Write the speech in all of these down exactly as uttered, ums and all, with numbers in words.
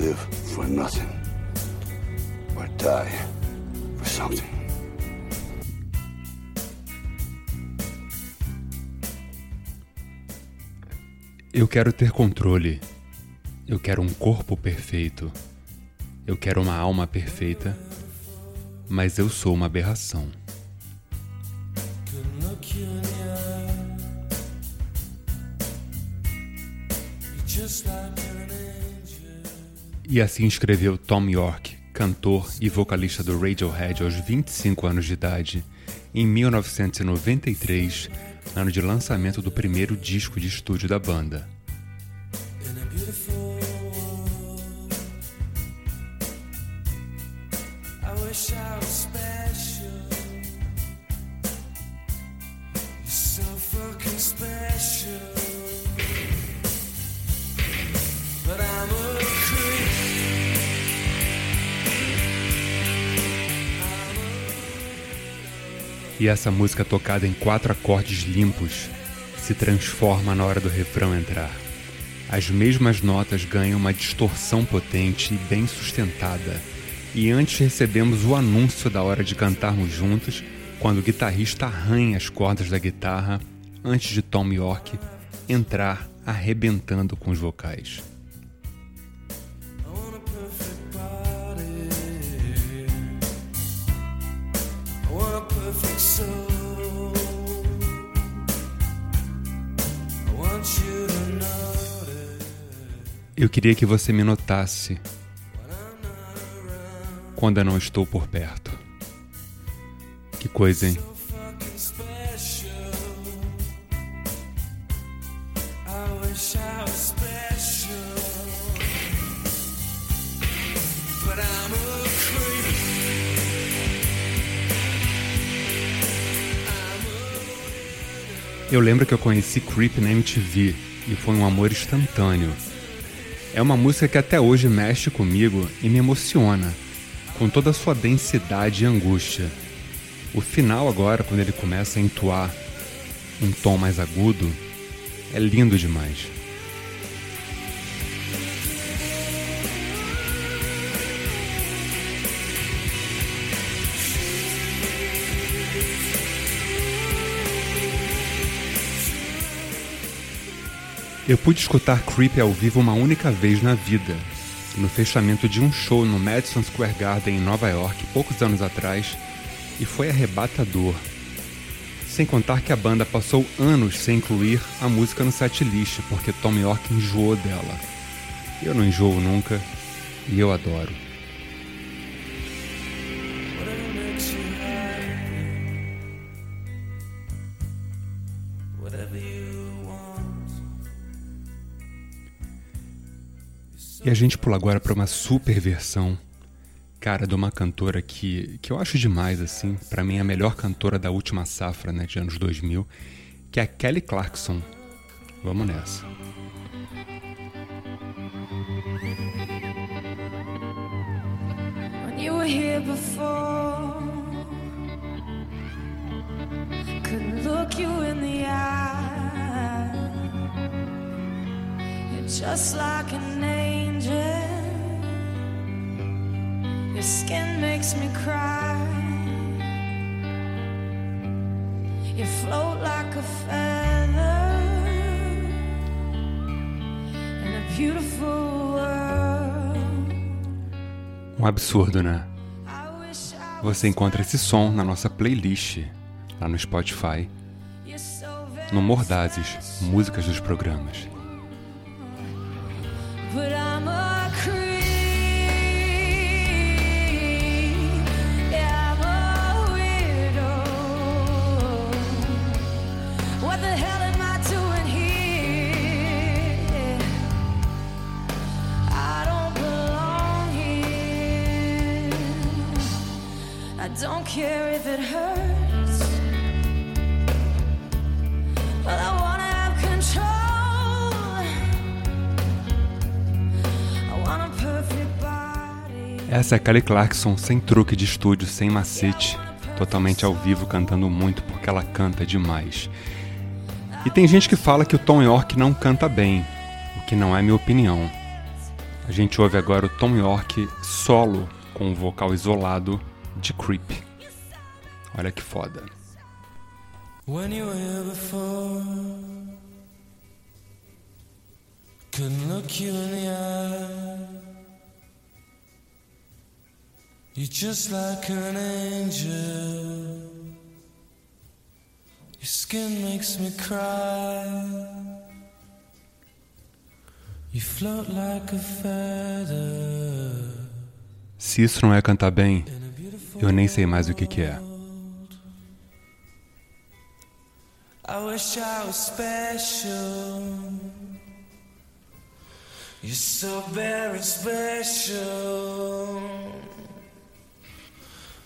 live for nothing, or die for something. Eu quero ter controle. Eu quero um corpo perfeito. Eu quero uma alma perfeita. Mas eu sou uma aberração. E assim escreveu Thom Yorke, cantor e vocalista do Radiohead aos vinte e cinco anos de idade, em mil novecentos e noventa e três, ano de lançamento do primeiro disco de estúdio da banda. E essa música tocada em quatro acordes limpos se transforma na hora do refrão entrar. As mesmas notas ganham uma distorção potente e bem sustentada. E antes recebemos o anúncio da hora de cantarmos juntos, quando o guitarrista arranha as cordas da guitarra antes de Thom Yorke entrar arrebentando com os vocais. Eu queria que você me notasse quando eu não estou por perto. Que coisa, hein? Eu lembro que eu conheci Creep na M T V e foi um amor instantâneo. É uma música que até hoje mexe comigo e me emociona, com toda a sua densidade e angústia. O final agora, quando ele começa a entoar um tom mais agudo, é lindo demais. Eu pude escutar Creep ao vivo uma única vez na vida, no fechamento de um show no Madison Square Garden em Nova York, poucos anos atrás, e foi arrebatador. Sem contar que a banda passou anos sem incluir a música no setlist, porque Thom Yorke enjoou dela. Eu não enjoo nunca, e eu adoro. E a gente pula agora para uma super versão, cara, de uma cantora que, que eu acho demais, assim, para mim a melhor cantora da última safra, né, de anos dois mil, que é a Kelly Clarkson. Vamos nessa. When you were here before, couldn't look you in the eye, you're just like an angel. Your skin makes me cry. You float like a feather in a beautiful world. Um absurdo, né? Você encontra esse som na nossa playlist, lá no Spotify, no Mordazes, músicas dos programas. But I'm a creep, yeah, I'm a weirdo. What the hell am I doing here? I don't belong here. I don't care if it hurts. Well, I wanna have control. Essa é a Kelly Clarkson, sem truque de estúdio, sem macete, totalmente ao vivo, cantando muito, porque ela canta demais. E tem gente que fala que o Thom Yorke não canta bem, o que não é minha opinião. A gente ouve agora o Thom Yorke solo com um vocal isolado de Creep. Olha que foda. When you were here before, couldn't look you in the eye. You're just like an angel. Your skin makes me cry. You float like a feather. Se isso não é cantar bem, eu nem sei mais o que que é. I wish I was special. You're so very special.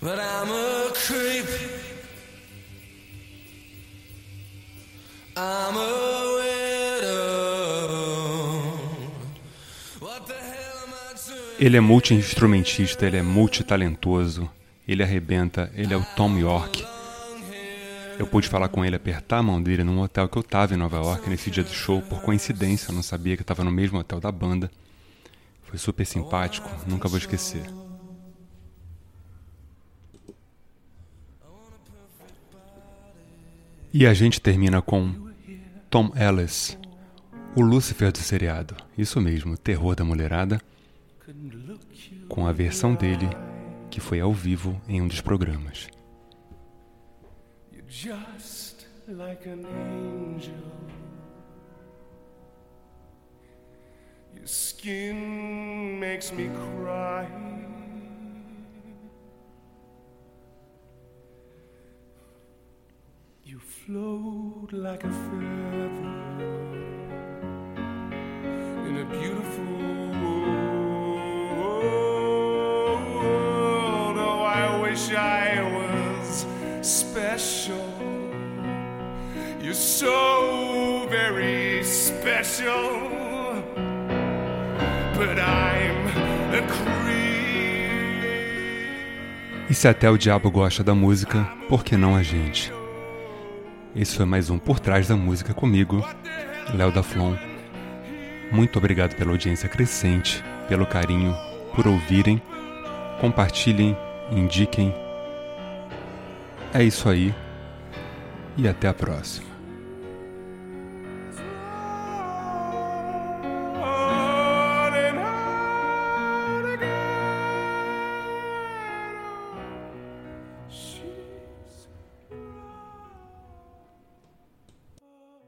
But I'm a creep. I'm a Ele é multi-instrumentista, ele é multitalentoso, ele arrebenta, ele é o Thom Yorke. Eu pude falar com ele, apertar a mão dele num hotel que eu tava em Nova York nesse dia do show, por coincidência, eu não sabia que eu tava no mesmo hotel da banda. Foi super simpático, nunca vou esquecer. E a gente termina com Tom Ellis, o Lúcifer do seriado, isso mesmo, terror da mulherada, com a versão dele, que foi ao vivo em um dos programas. Just like an angel. Your skin makes me cry. You float like a feather in a beautiful I was special. You're so very special. But I'm a creep. E se até o diabo gosta da música, por que não a gente? Esse foi mais um Por Trás da Música comigo, Léo da Flon. Muito obrigado pela audiência crescente, pelo carinho, por ouvirem, compartilhem, indiquem. É isso aí e até a próxima.